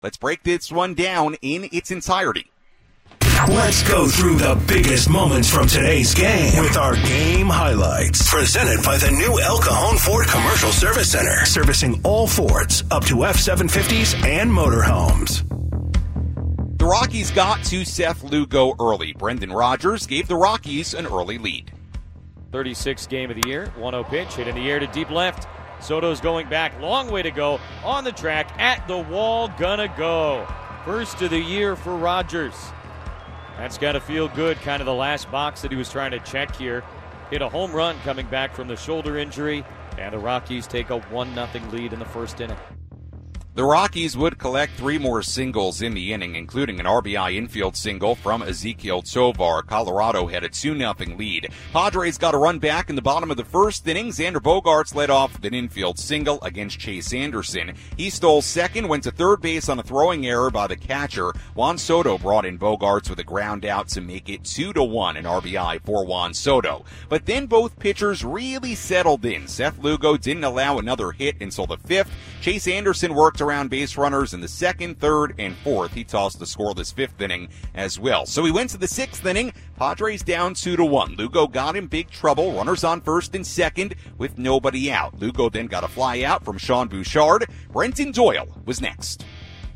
Let's break this one down in its entirety. Let's go through the biggest moments from today's game with our game highlights. Presented by the new El Cajon Ford Commercial Service Center. Servicing all Fords up to F-750s and motorhomes. The Rockies got to Seth Lugo early. Brendan Rodgers gave the Rockies an early lead. 36th game of the year. 1-0 pitch. Hit in the air to deep left. Soto's going back. Long way to go. On the track. At the wall. Gonna go. First of the year for Rodgers. That's got to feel good, kind of the last box that he was trying to check here. Hit a home run coming back from the shoulder injury, and the Rockies take a 1-0 lead in the first inning. The Rockies would collect three more singles in the inning, including an RBI infield single from Ezekiel Tovar. Colorado had a 2-0 lead. Padres got a run back in the bottom of the first inning. Xander Bogaerts led off with an infield single against Chase Anderson. He stole second, went to third base on a throwing error by the catcher. Juan Soto brought in Bogaerts with a ground out to make it 2-1, an RBI for Juan Soto. But then both pitchers really settled in. Seth Lugo didn't allow another hit until the fifth. Chase Anderson worked around base runners in the second, third, and fourth. He tossed the scoreless fifth inning as well. So he went to the sixth inning. Padres down 2-1. Lugo got in big trouble. Runners on first and second with nobody out. Lugo then got a fly out from Sean Bouchard. Brenton Doyle was next.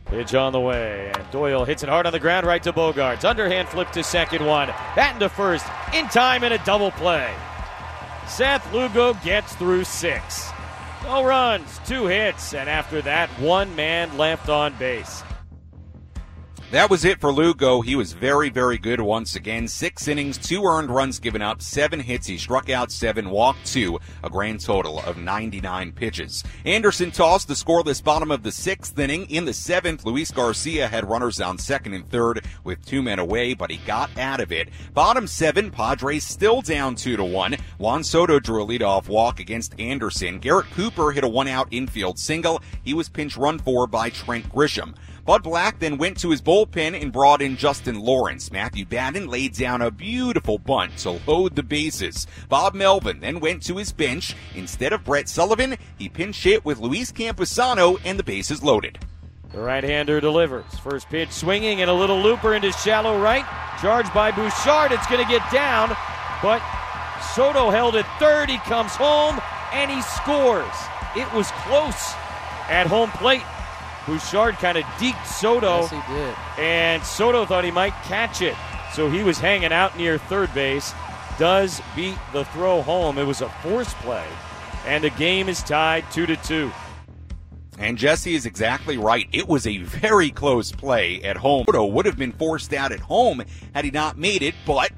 Pitch on the way, and Doyle hits it hard on the ground right to Bogaerts. Underhand flip to second one. Batten to first. In time in a double play. Seth Lugo gets through six. No runs, two hits, and after that, one man left on base. That was it for Lugo. He was very, very good once again. 6 innings, 2 earned runs given up, 7 hits. He struck out 7, walked 2, a grand total of 99 pitches. Anderson tossed the scoreless bottom of the 6th inning. In the 7th, Luis Garcia had runners on 2nd and 3rd with 2 men away, but he got out of it. Bottom 7, Padres still down 2-1. Juan Soto drew a leadoff walk against Anderson. Garrett Cooper hit a one-out infield single. He was pinch run for by Trent Grisham. Bud Black then went to his bullpen and brought in Justin Lawrence. Matthew Batten laid down a beautiful bunt to load the bases. Bob Melvin then went to his bench. Instead of Brett Sullivan, he pinch hit with Luis Campusano, and the bases loaded. The right-hander delivers. First pitch swinging and a little looper into shallow right. Charged by Bouchard. It's going to get down, but Soto held at third. He comes home, and he scores. It was close at home plate. Bouchard kind of deked Soto, yes, he did. And Soto thought he might catch it, so he was hanging out near third base. Does beat the throw home. It was a force play, and the game is tied 2-2. And Jesse is exactly right. It was a very close play at home. Soto would have been forced out at home had he not made it, but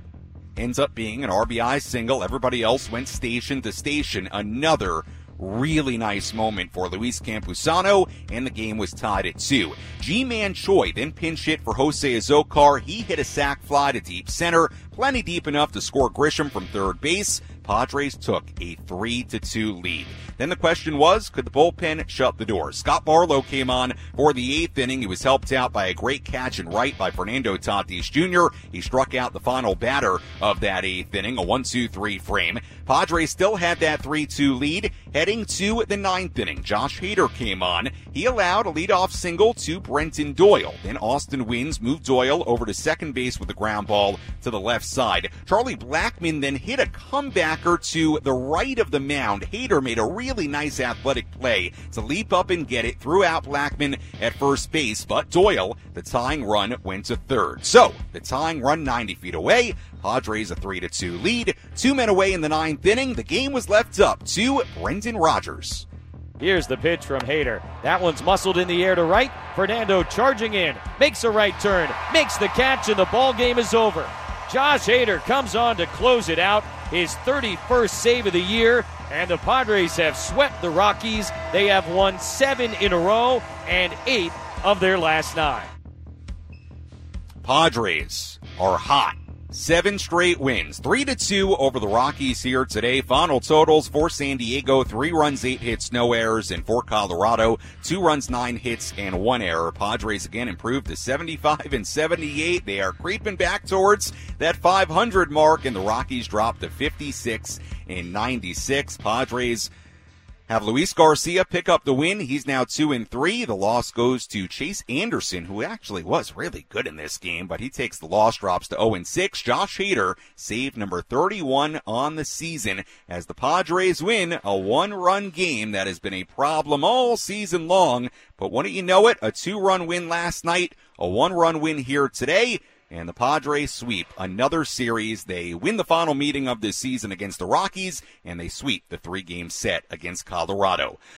ends up being an RBI single. Everybody else went station to station. Another really nice moment for Luis Campusano, and the game was tied at 2. G-Man Choi then pinch hit for Jose Azocar. He hit a sac fly to deep center, plenty deep enough to score Grisham from third base. Padres took a 3-2 lead. Then the question was, could the bullpen shut the door? Scott Barlow came on for the eighth inning. He was helped out by a great catch and right by Fernando Tatis Jr. He struck out the final batter of that eighth inning, a 1-2-3 frame. Padres still had that 3-2 lead. Heading to the ninth inning, Josh Hader came on. He allowed a leadoff single to Brenton Doyle. Then Austin Wins moved Doyle over to second base with a ground ball to the left side. Charlie Blackman then hit a comebacker to the right of the mound. Hader made a really nice athletic play to leap up and get it, threw out Blackman at first base, but Doyle, the tying run, went to third. So, the tying run 90 feet away, Padres a 3-2 lead, 2 men away in the ninth inning, the game was left up to Brendan Rodgers. Here's the pitch from Hader. That one's muscled in the air to right. Fernando charging in, makes a right turn, makes the catch, and the ball game is over. Josh Hader comes on to close it out, his 31st save of the year, and the Padres have swept the Rockies. They have won 7 in a row and 8 of their last 9. Padres are hot. 7 straight wins, 3-2 over the Rockies here today. Final totals for San Diego, 3 runs, 8 hits, no errors, and for Colorado, 2 runs, 9 hits, and 1 error. Padres again improved to 75 and 78. They are creeping back towards that 500 mark, and the Rockies dropped to 56 and 96. Padres have Luis Garcia pick up the win. He's now 2-3. The loss goes to Chase Anderson, who actually was really good in this game, but he takes the loss, drops to 0-6. Josh Hader, save number 31 on the season as the Padres win a one-run game that has been a problem all season long. But wouldn't you know it, a two-run win last night, a one-run win here today. And the Padres sweep another series. They win the final meeting of this season against the Rockies, and they sweep the three-game set against Colorado.